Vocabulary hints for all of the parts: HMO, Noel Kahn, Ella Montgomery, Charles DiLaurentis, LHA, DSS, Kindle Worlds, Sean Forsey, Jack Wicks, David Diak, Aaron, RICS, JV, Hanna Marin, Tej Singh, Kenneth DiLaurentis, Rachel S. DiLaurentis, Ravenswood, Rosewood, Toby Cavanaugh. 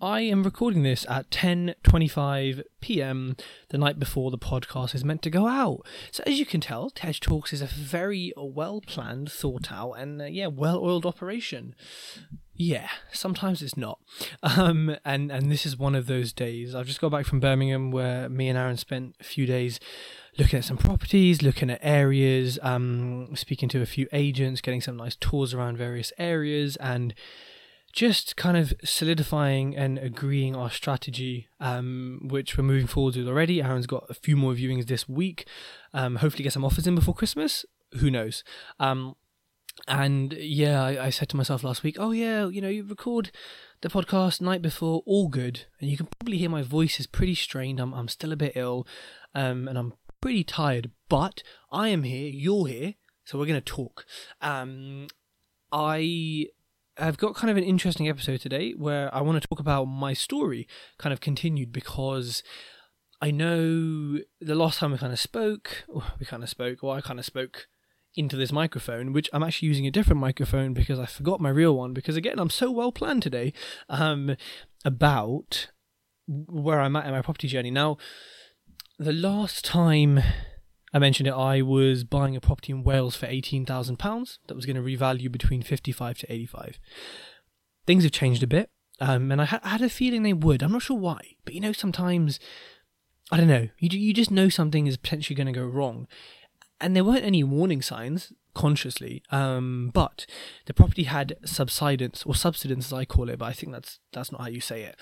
I am recording this at 10:25 p.m. the night before the podcast is meant to go out. So as you can tell, Tej Talks is a very well-planned, thought-out, and well-oiled operation. Yeah, sometimes it's not. And this is one of those days. I've just got back from Birmingham where me and Aaron spent a few days looking at some properties, looking at areas, speaking to a few agents, getting some nice tours around various areas, and just kind of solidifying and agreeing our strategy, which we're moving forward with already. Aaron's got a few more viewings this week. Hopefully get some offers in before Christmas. Who knows? I said to myself last week, you record the podcast night before, all good. And you can probably hear my voice is pretty strained. I'm still a bit ill, and I'm pretty tired. But I am here, you're here, so we're going to talk. I've got kind of an interesting episode today where I want to talk about my story kind of continued, because I know the last time I kind of spoke into this microphone, which I'm actually using a different microphone because I forgot my real one, because again, I'm so well planned today, about where I'm at in my property journey. Now, the last time I mentioned it, I was buying a property in Wales for £18,000 that was going to revalue between 55 to 85. Things have changed a bit, and I had a feeling they would. I'm not sure why, but sometimes, I don't know, you just know something is potentially going to go wrong. And there weren't any warning signs, consciously, but the property had subsidence, or subsidence as I call it, but I think that's not how you say it.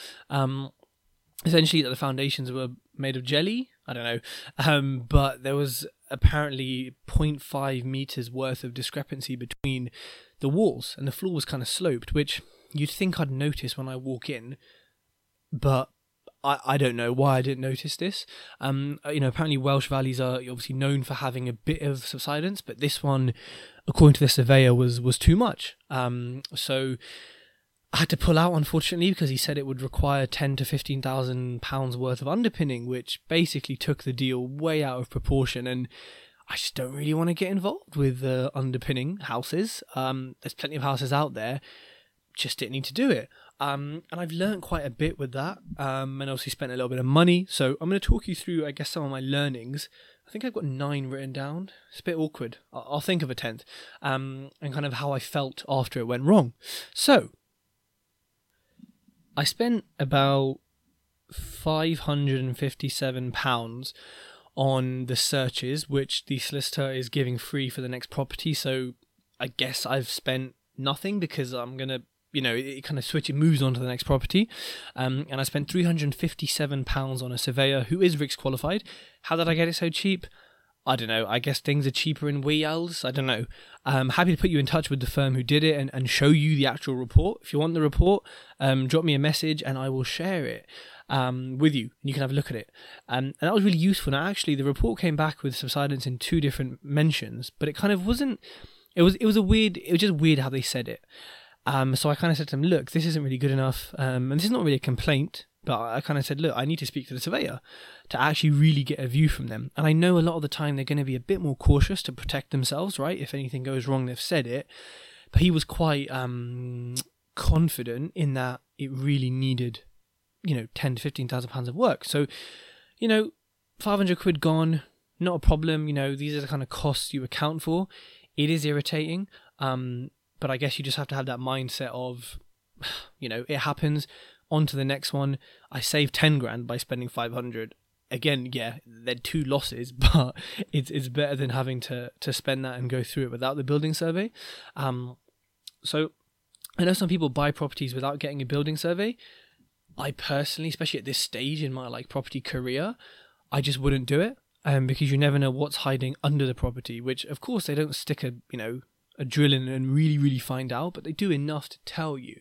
Essentially that the foundations were made of jelly, I don't know, but there was apparently 0.5 meters worth of discrepancy between the walls, and the floor was kind of sloped, which you'd think I'd notice when I walk in, but I don't know why I didn't notice this. Apparently Welsh valleys are obviously known for having a bit of subsidence, but this one, according to the surveyor, was too much. So I had to pull out, unfortunately, because he said it would require £10,000 to £15,000 worth of underpinning, which basically took the deal way out of proportion. And I just don't really want to get involved with underpinning houses. There's plenty of houses out there, just didn't need to do it. And I've learned quite a bit with that, and obviously spent a little bit of money. So I'm going to talk you through, I guess, some of my learnings. I think I've got 9 written down. It's a bit awkward. I'll think of a 10th, and kind of how I felt after it went wrong. So I spent about £557 on the searches, which the solicitor is giving free for the next property. So I guess I've spent nothing, because I'm going to, it kind of moves on to the next property. And I spent £357 on a surveyor who is RICS qualified. How did I get it so cheap? I don't know. I guess things are cheaper in Wales. I don't know. I'm happy to put you in touch with the firm who did it and show you the actual report. If you want the report, drop me a message and I will share it with you, and you can have a look at it. And that was really useful. Now, actually, the report came back with subsidence in 2 different mentions, but it kind of wasn't. It was just weird how they said it. So I kind of said to them, look, this isn't really good enough. And this is not really a complaint, but I kind of said, look, I need to speak to the surveyor to actually really get a view from them. And I know a lot of the time they're going to be a bit more cautious to protect themselves, right? If anything goes wrong, they've said it. But he was quite confident in that it really needed, £10,000 to £15,000 of work. So, £500 gone, not a problem. These are the kind of costs you account for. It is irritating. But I guess you just have to have that mindset of, it happens, on to the next one. I saved £10,000 by spending £500. Again, yeah, they're 2 losses, but it's better than having to spend that and go through it without the building survey. So I know some people buy properties without getting a building survey. I personally, especially at this stage in my property career, I just wouldn't do it, because you never know what's hiding under the property, which of course they don't stick a drill in and really, really find out, but they do enough to tell you.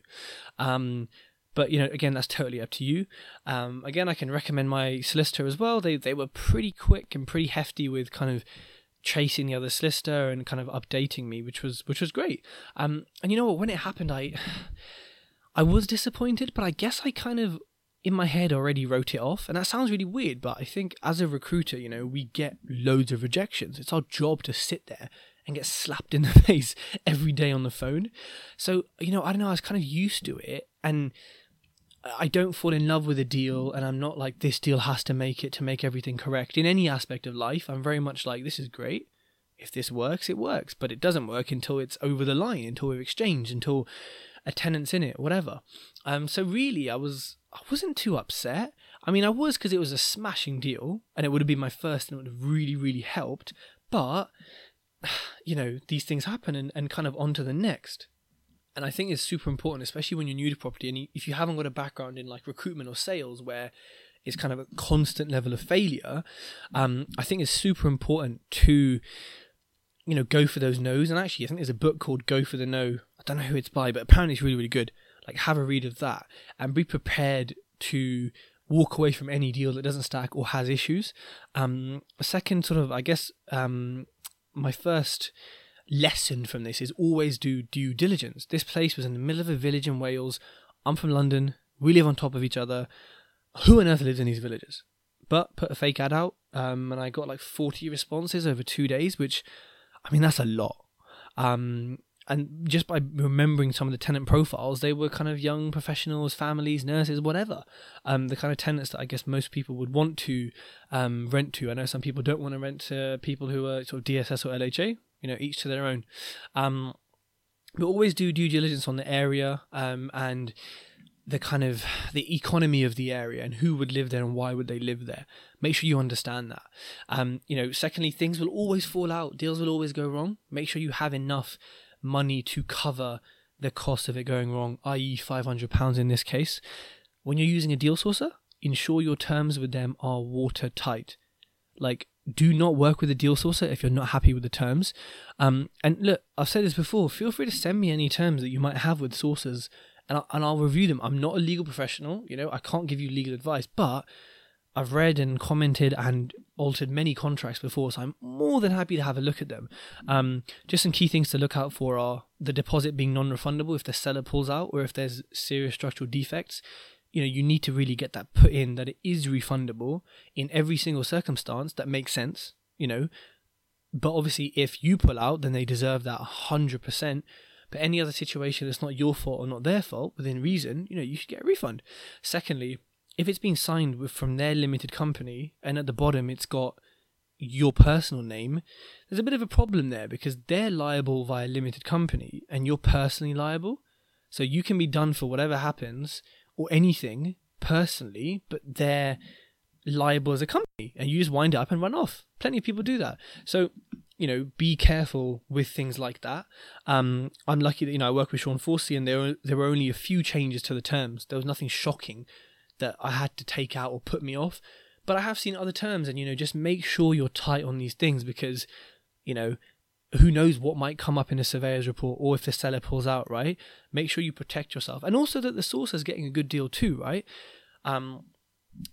But, you know, again, that's totally up to you. Again, I can recommend my solicitor as well. They were pretty quick and pretty hefty with kind of chasing the other solicitor and kind of updating me, which was great. And you know what? When it happened, I was disappointed, but I guess I kind of in my head already wrote it off. And that sounds really weird, but I think as a recruiter, you know, we get loads of rejections. It's our job to sit there and get slapped in the face every day on the phone. So, you know, I don't know, I was kind of used to it, and I don't fall in love with a deal, and I'm not like, this deal has to make everything correct. In any aspect of life, I'm very much like, this is great. If this works, it works, but it doesn't work until it's over the line, until we've exchanged, until a tenant's in it, whatever. So really, I wasn't too upset. I mean, I was, because it was a smashing deal, and it would have been my first, and it would have really, really helped. But, you know, these things happen, and kind of on to the next. And I think it's super important, especially when you're new to property, and if you haven't got a background in like recruitment or sales, where it's kind of a constant level of failure, I think it's super important to, you know, go for those no's. And actually, I think there's a book called Go for the No. I don't know who it's by, but apparently it's really, really good. Like, have a read of that and be prepared to walk away from any deal that doesn't stack or has issues. Second sort of, I guess, my first lesson from this is always do due diligence. This place was in the middle of a village in Wales. I'm from London. We live on top of each other. Who on earth lives in these villages? But put a fake ad out, and I got like 40 responses over 2 days, which, I mean, that's a lot. And just by remembering some of the tenant profiles, they were kind of young professionals, families, nurses, whatever. The kind of tenants that I guess most people would want to rent to. I know some people don't want to rent to people who are sort of DSS or LHA. You know, each to their own. But always do due diligence on the area and the kind of the economy of the area and who would live there and why would they live there. Make sure you understand that. You know, secondly, things will always fall out. Deals will always go wrong. Make sure you have enough money to cover the cost of it going wrong, i.e. £500 in this case. When you're using a deal sourcer, ensure your terms with them are watertight. Like, do not work with a deal sourcer if you're not happy with the terms. And look, I've said this before, feel free to send me any terms that you might have with sourcers, and I'll review them. I'm not a legal professional, you know, I can't give you legal advice, but I've read and commented and altered many contracts before, so I'm more than happy to have a look at them. Just some key things to look out for are the deposit being non-refundable if the seller pulls out or if there's serious structural defects. You know, you need to really get that put in that it is refundable in every single circumstance that makes sense, you know. But obviously, if you pull out, then they deserve that 100%. But any other situation that's not your fault or not their fault, within reason, you know, you should get a refund. Secondly, if it's been signed with from their limited company and at the bottom it's got your personal name, there's a bit of a problem there because they're liable via limited company and you're personally liable. So you can be done for whatever happens or anything personally, but they're liable as a company and you just wind it up and run off. Plenty of people do that. So, you know, be careful with things like that. I'm lucky that, you know, I work with Sean Forsey and there were only a few changes to the terms. There was nothing shocking that I had to take out or put me off. But I have seen other terms and, you know, just make sure you're tight on these things because, you know, who knows what might come up in a surveyor's report or if the seller pulls out, right? Make sure you protect yourself. And also that the sourcer is getting a good deal too, right?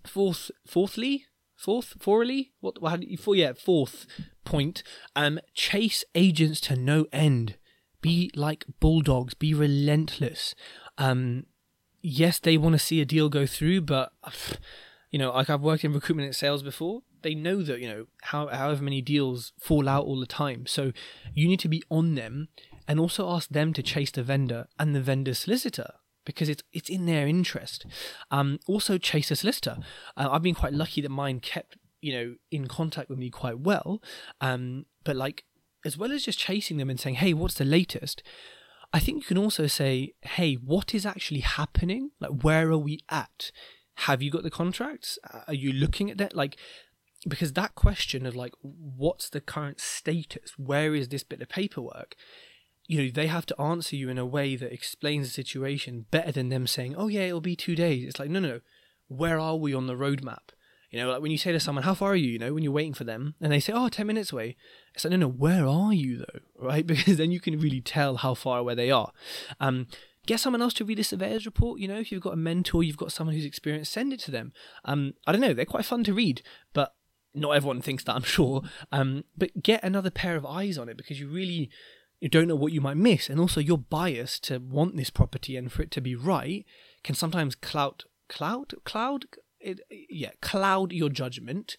Fourth point, chase agents to no end. Be like bulldogs, be relentless. Yes, they want to see a deal go through, but, you know, like I've worked in recruitment and sales before. They know that, you know, however many deals fall out all the time. So you need to be on them and also ask them to chase the vendor and the vendor's solicitor because it's in their interest. Also chase the solicitor. I've been quite lucky that mine kept, you know, in contact with me quite well. But like, as well as just chasing them and saying, hey, what's the latest? I think you can also say, hey, what is actually happening? Like, where are we at? Have you got the contracts? Are you looking at that? Like, because that question of like, what's the current status? Where is this bit of paperwork? You know, they have to answer you in a way that explains the situation better than them saying, oh yeah, it'll be 2 days. It's like, no. Where are we on the roadmap? You know, like when you say to someone, how far are you? You know, when you're waiting for them and they say, oh, 10 minutes away. It's like, no, where are you though? Right? Because then you can really tell how far away they are. Get someone else to read a surveyor's report. You know, if you've got a mentor, you've got someone who's experienced, send it to them. I don't know, they're quite fun to read, but not everyone thinks that, I'm sure. But get another pair of eyes on it, because you don't know what you might miss. And also your bias to want this property and for it to be right can sometimes cloud your judgment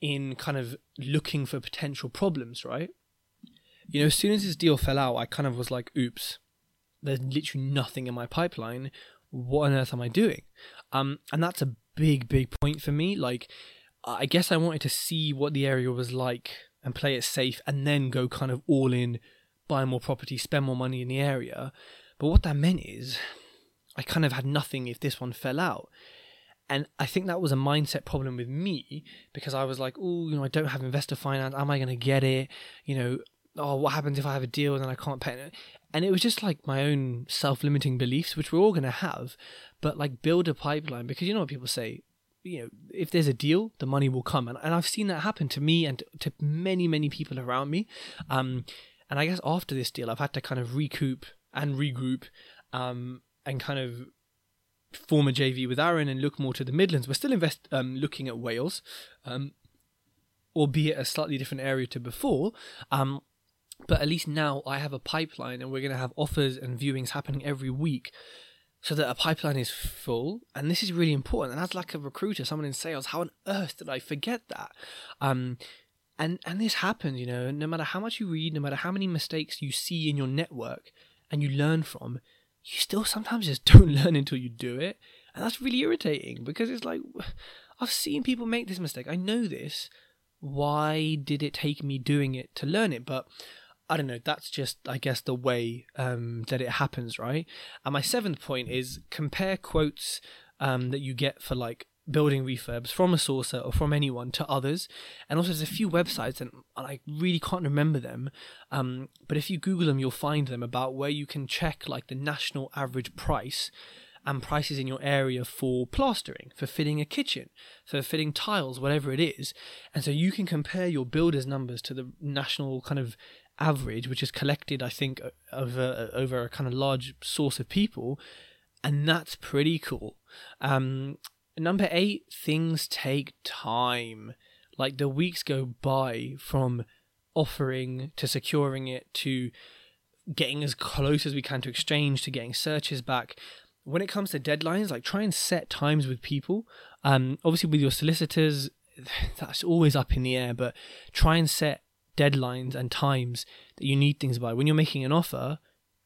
in kind of looking for potential problems, right? You know, as soon as this deal fell out, I kind of was like, oops, there's literally nothing in my pipeline. What on earth am I doing? And that's a big, big point for me. Like, I guess I wanted to see what the area was like and play it safe and then go kind of all in, buy more property, spend more money in the area. But what that meant is I kind of had nothing if this one fell out. And I think that was a mindset problem with me, because I was like, oh, you know, I don't have investor finance. Am I going to get it? You know, oh, what happens if I have a deal and then I can't pay it? And it was just like my own self-limiting beliefs, which we're all going to have, but like build a pipeline, because you know what people say, you know, if there's a deal, the money will come. And I've seen that happen to me and to many, many people around me. And I guess after this deal, I've had to kind of recoup and regroup and kind of form a JV with Aaron and look more to the Midlands. We're still looking at Wales, albeit a slightly different area to before. But at least now I have a pipeline, and we're going to have offers and viewings happening every week, so that a pipeline is full. And this is really important. And as like a recruiter, someone in sales, how on earth did I forget that? And this happens, you know, no matter how much you read, no matter how many mistakes you see in your network and you learn from, you still sometimes just don't learn until you do it. And that's really irritating, because it's like, I've seen people make this mistake. I know this. Why did it take me doing it to learn it? But I don't know, that's just, I guess, the way that it happens, right? And my seventh point is compare quotes that you get for like building refurbs from a sourcer or from anyone to others. And also there's a few websites, and I really can't remember them, but if you Google them, you'll find them, about where you can check like the national average price and prices in your area for plastering, for fitting a kitchen, for fitting tiles, whatever it is. And so you can compare your builder's numbers to the national kind of average, which is collected, I think, over a kind of large source of people, and that's pretty cool. Number 8, things take time. Like, the weeks go by from offering to securing it to getting as close as we can to exchange to getting searches back. When it comes to deadlines, like, try and set times with people. Obviously with your solicitors, that's always up in the air, but try and set deadlines and times that you need things by. When you're making an offer,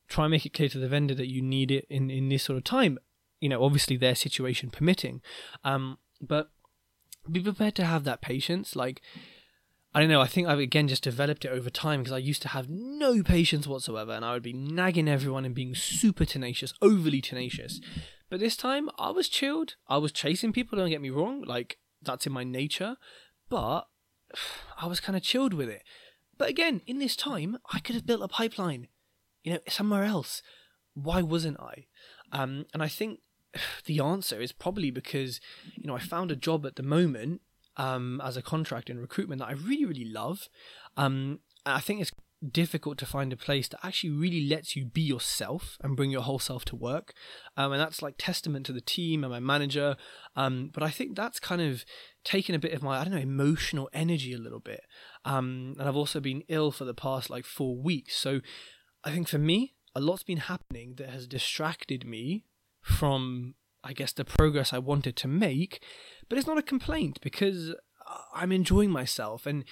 try and make it clear to the vendor that you need it in this sort of time, you know, obviously their situation permitting. But be prepared to have that patience. Like, I don't know, I think I've again just developed it over time, because I used to have no patience whatsoever, and I would be nagging everyone and being super tenacious, overly tenacious. But this time I was chilled. I was chasing people, don't get me wrong, like, that's in my nature, but I was kind of chilled with it. But again, in this time, I could have built a pipeline, you know, somewhere else. Why wasn't I? And I think the answer is probably because, you know, I found a job at the moment as a contract in recruitment that I really, really love. I think it's difficult to find a place that actually really lets you be yourself and bring your whole self to work. And that's like testament to the team and my manager. But I think that's kind of taken a bit of my, I don't know, emotional energy a little bit. And I've also been ill for the past like 4 weeks. So I think for me, a lot's been happening that has distracted me from, I guess, the progress I wanted to make. But it's not a complaint, because I'm enjoying myself. And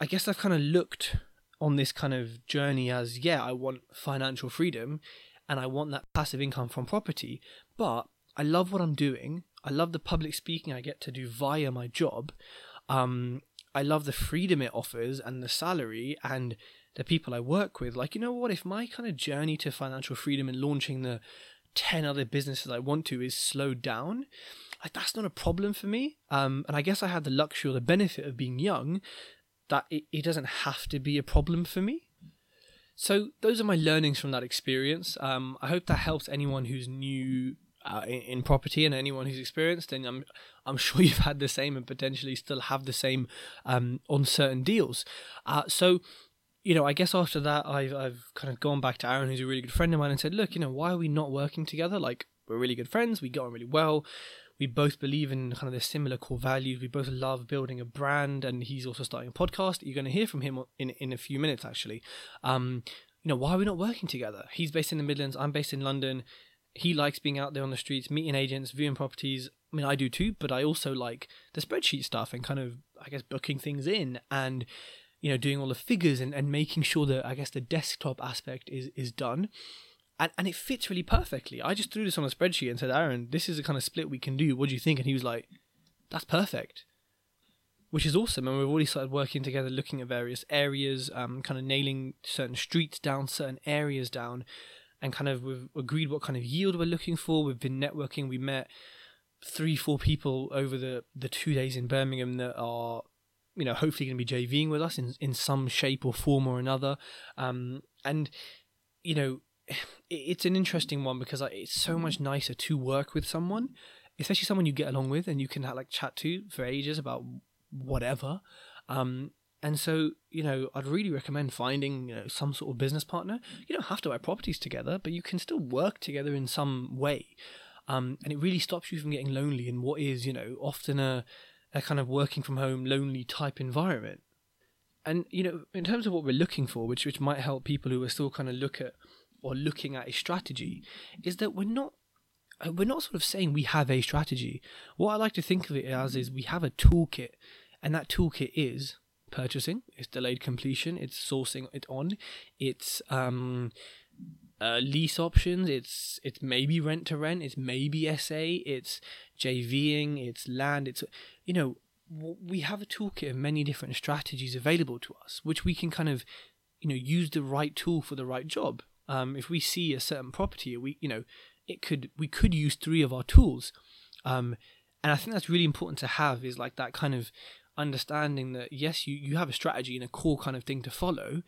I guess I've kind of looked on this kind of journey as, yeah, I want financial freedom and I want that passive income from property, but I love what I'm doing. I love the public speaking I get to do via my job. I love the freedom it offers and the salary and the people I work with. Like, you know what, if my kind of journey to financial freedom and launching the 10 other businesses I want to is slowed down, like, that's not a problem for me. And I guess I had the luxury or the benefit of being young, that it doesn't have to be a problem for me. So those are my learnings from that experience. I hope that helps anyone who's new in property, and anyone who's experienced, and I'm sure you've had the same and potentially still have the same on certain deals. So you know, I guess after that, I've kind of gone back to Aaron, who's a really good friend of mine, and said, look, you know, why are we not working together? Like, we're really good friends. We get on really well. We both believe in kind of the similar core values. We both love building a brand, and he's also starting a podcast. You're going to hear from him in a few minutes, actually. You know, why are we not working together? He's based in the Midlands. I'm based in London. He likes being out there on the streets, meeting agents, viewing properties. I mean, I do too, but I also like the spreadsheet stuff and kind of, I guess, booking things in and, you know, doing all the figures and making sure that, I guess, the desktop aspect is done. And it fits really perfectly. I just threw this on a spreadsheet and said, Aaron, this is the kind of split we can do. What do you think? And he was like, that's perfect, which is awesome. And we've already started working together, looking at various areas, kind of nailing certain streets down, certain areas down. And kind of we've agreed what kind of yield we're looking for. We've been networking. We met 3-4 people over the 2 days in Birmingham that are, you know, hopefully going to be JVing with us in some shape or form or another. And, you know, it's an interesting one because it's so much nicer to work with someone, especially someone you get along with and you can like chat to for ages about whatever. And so, you know, I'd really recommend finding, you know, some sort of business partner. You don't have to buy properties together, but you can still work together in some way. And it really stops you from getting lonely in what is, you know, often a kind of working from home, lonely type environment. And, you know, in terms of what we're looking for, which might help people who are still kind of look at or looking at a strategy, is that we're not sort of saying we have a strategy. What I like to think of it as is we have a toolkit, and that toolkit is purchasing, it's delayed completion, it's sourcing it on, it's lease options, it's maybe rent to rent, it's maybe SA, it's JVing, it's land, it's, you know, we have a toolkit of many different strategies available to us, which we can kind of, you know, use the right tool for the right job. If we see a certain property, we could use 3 of our tools, and I think that's really important to have, is like that kind of understanding that yes, you have a strategy and a core kind of thing to follow,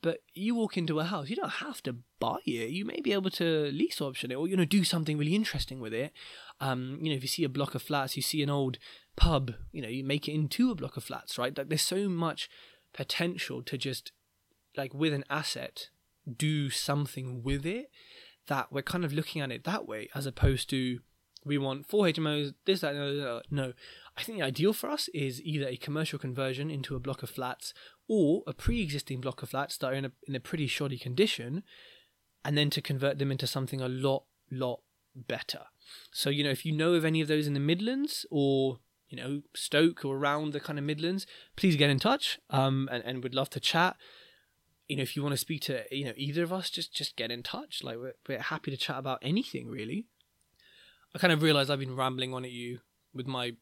but you walk into a house, you don't have to buy it. You may be able to lease option it, or, you know, do something really interesting with it. You know, if you see a block of flats, you see an old pub, you know, you make it into a block of flats, right? Like, there's so much potential to just, like, with an asset, do something with it, that we're kind of looking at it that way, as opposed to we want 4 HMOs, this, that, no. I think the ideal for us is either a commercial conversion into a block of flats, or a pre-existing block of flats that are in a pretty shoddy condition, and then to convert them into something a lot better. So, you know, if you know of any of those in the Midlands, or, you know, Stoke, or around the kind of Midlands, please get in touch, and we'd love to chat. You know, if you want to speak to, you know, either of us, just get in touch. Like, we're happy to chat about anything, really. I kind of realised I've been rambling on at you with my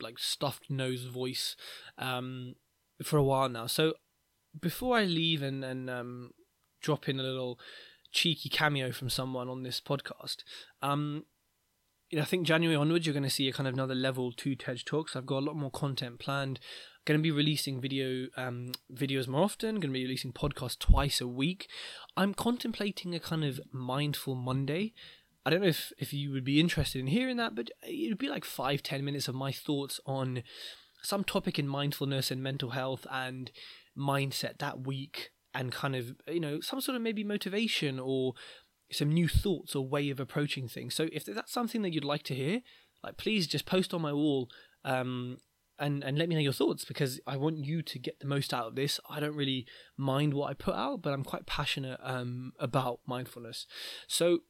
like stuffed nose voice for a while now. So before I leave and drop in a little cheeky cameo from someone on this podcast, you know, I think January onwards you're going to see a kind of another level 2 TED Talks. I've got a lot more content planned. Going to be releasing videos more often. Going to be releasing podcasts twice a week. I'm contemplating a kind of Mindful Monday. I don't know if you would be interested in hearing that, but it would be like 5-10 minutes of my thoughts on some topic in mindfulness and mental health and mindset that week, and kind of, you know, some sort of maybe motivation or some new thoughts or way of approaching things. So if that's something that you'd like to hear, like, please just post on my wall, and let me know your thoughts, because I want you to get the most out of this. I don't really mind what I put out, but I'm quite passionate about mindfulness. So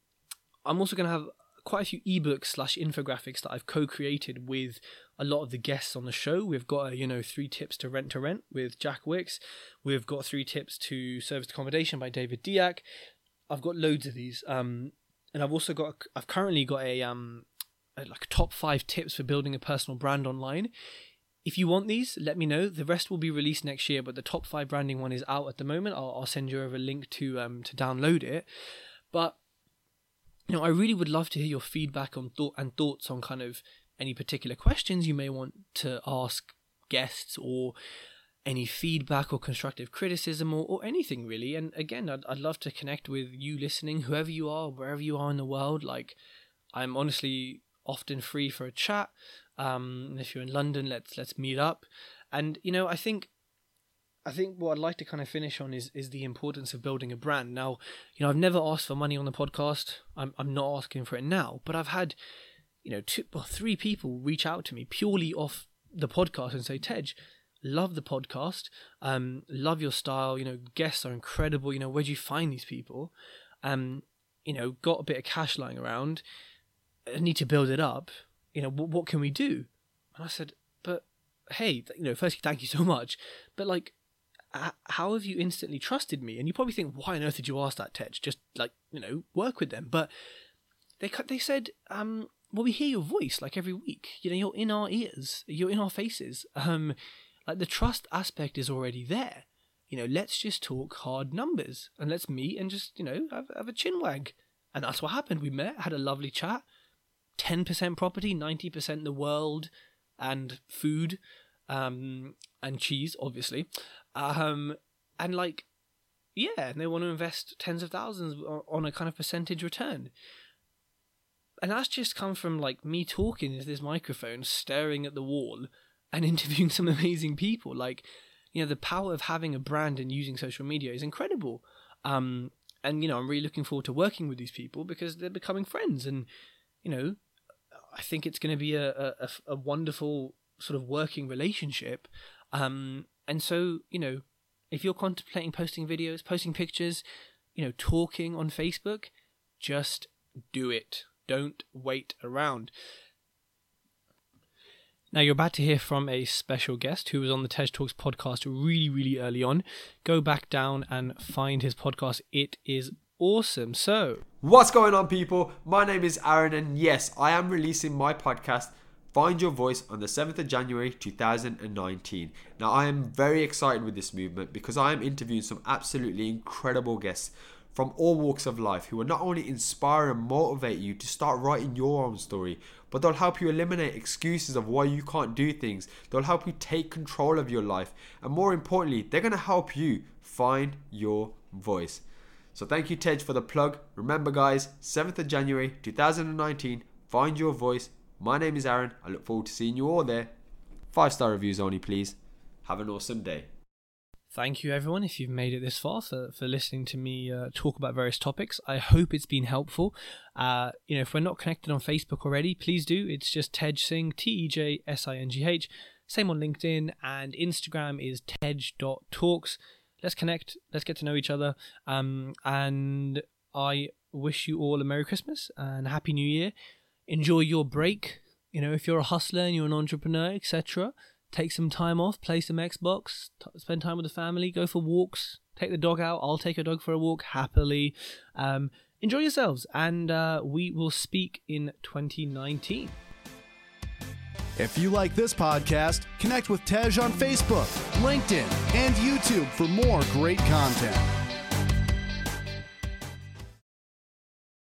I'm also going to have quite a few ebooks / infographics that I've co-created with a lot of the guests on the show. We've got, you know, 3 tips to rent with Jack Wicks. We've got 3 tips to serviced accommodation by David Diak. I've got loads of these, and I've currently got a like top 5 tips for building a personal brand online. If you want these, let me know. The rest will be released next year, but the top 5 branding one is out at the moment. I'll send you over a link to download it. But, you know, I really would love to hear your feedback on thoughts on kind of any particular questions you may want to ask guests, or any feedback or constructive criticism, or anything really. And again, I'd love to connect with you listening, whoever you are, wherever you are in the world. Like, I'm honestly often free for a chat. If you're in London, let's meet up. And, you know, I think I think what I'd like to kind of finish on is the importance of building a brand. Now, you know, I've never asked for money on the podcast. I'm not asking for it now, but I've had, you know, 2 or 3 people reach out to me purely off the podcast and say, Tej, love the podcast, love your style, you know, guests are incredible, you know, where'd you find these people? You know, got a bit of cash lying around, I need to build it up, you know, what can we do? And I said, but hey, you know, firstly, thank you so much, but like, how have you instantly trusted me? And you probably think, why on earth did you ask that, Tej? Just like, you know, work with them. But they said, well, we hear your voice like every week. You know, you're in our ears, you're in our faces. Like the trust aspect is already there. You know, let's just talk hard numbers and let's meet and just, you know, have a chin wag. And that's what happened. We met, had a lovely chat. 10% property, 90% the world and food, and cheese, obviously. And like, yeah, and they want to invest tens of thousands on a kind of percentage return. And that's just come from like me talking into this microphone, staring at the wall and interviewing some amazing people. Like, you know, the power of having a brand and using social media is incredible. And, you know, I'm really looking forward to working with these people because they're becoming friends. And, you know, I think it's going to be a wonderful sort of working relationship. And so, you know, if you're contemplating posting videos, posting pictures, you know, talking on Facebook, just do it. Don't wait around. Now, you're about to hear from a special guest who was on the Tej Talks podcast really, really early on. Go back down and find his podcast. It is awesome. So, what's going on, people? My name is Aaron, and yes, I am releasing my podcast, Find Your Voice, on the 7th of January 2019. Now, I am very excited with this movement because I am interviewing some absolutely incredible guests from all walks of life who will not only inspire and motivate you to start writing your own story, but they'll help you eliminate excuses of why you can't do things. They'll help you take control of your life. And more importantly, they're going to help you find your voice. So thank you, Tej, for the plug. Remember, guys, 7th of January 2019, Find Your Voice. My name is Aaron. I look forward to seeing you all there. 5-star reviews only, please. Have an awesome day. Thank you, everyone, if you've made it this far for listening to me talk about various topics. I hope it's been helpful. You know, if we're not connected on Facebook already, please do. It's just Tej Singh, TejSingh. Same on LinkedIn, and Instagram is tej.talks. Let's connect. Let's get to know each other. And I wish you all a Merry Christmas and a Happy New Year. Enjoy your break. You know, if you're a hustler and you're an entrepreneur, etc., take some time off, play some Xbox, spend time with the family, go for walks, take the dog out. I'll take a dog for a walk happily. Enjoy yourselves, and we will speak in 2019. If you like this podcast, connect with Tej on Facebook, LinkedIn, and YouTube for more great content.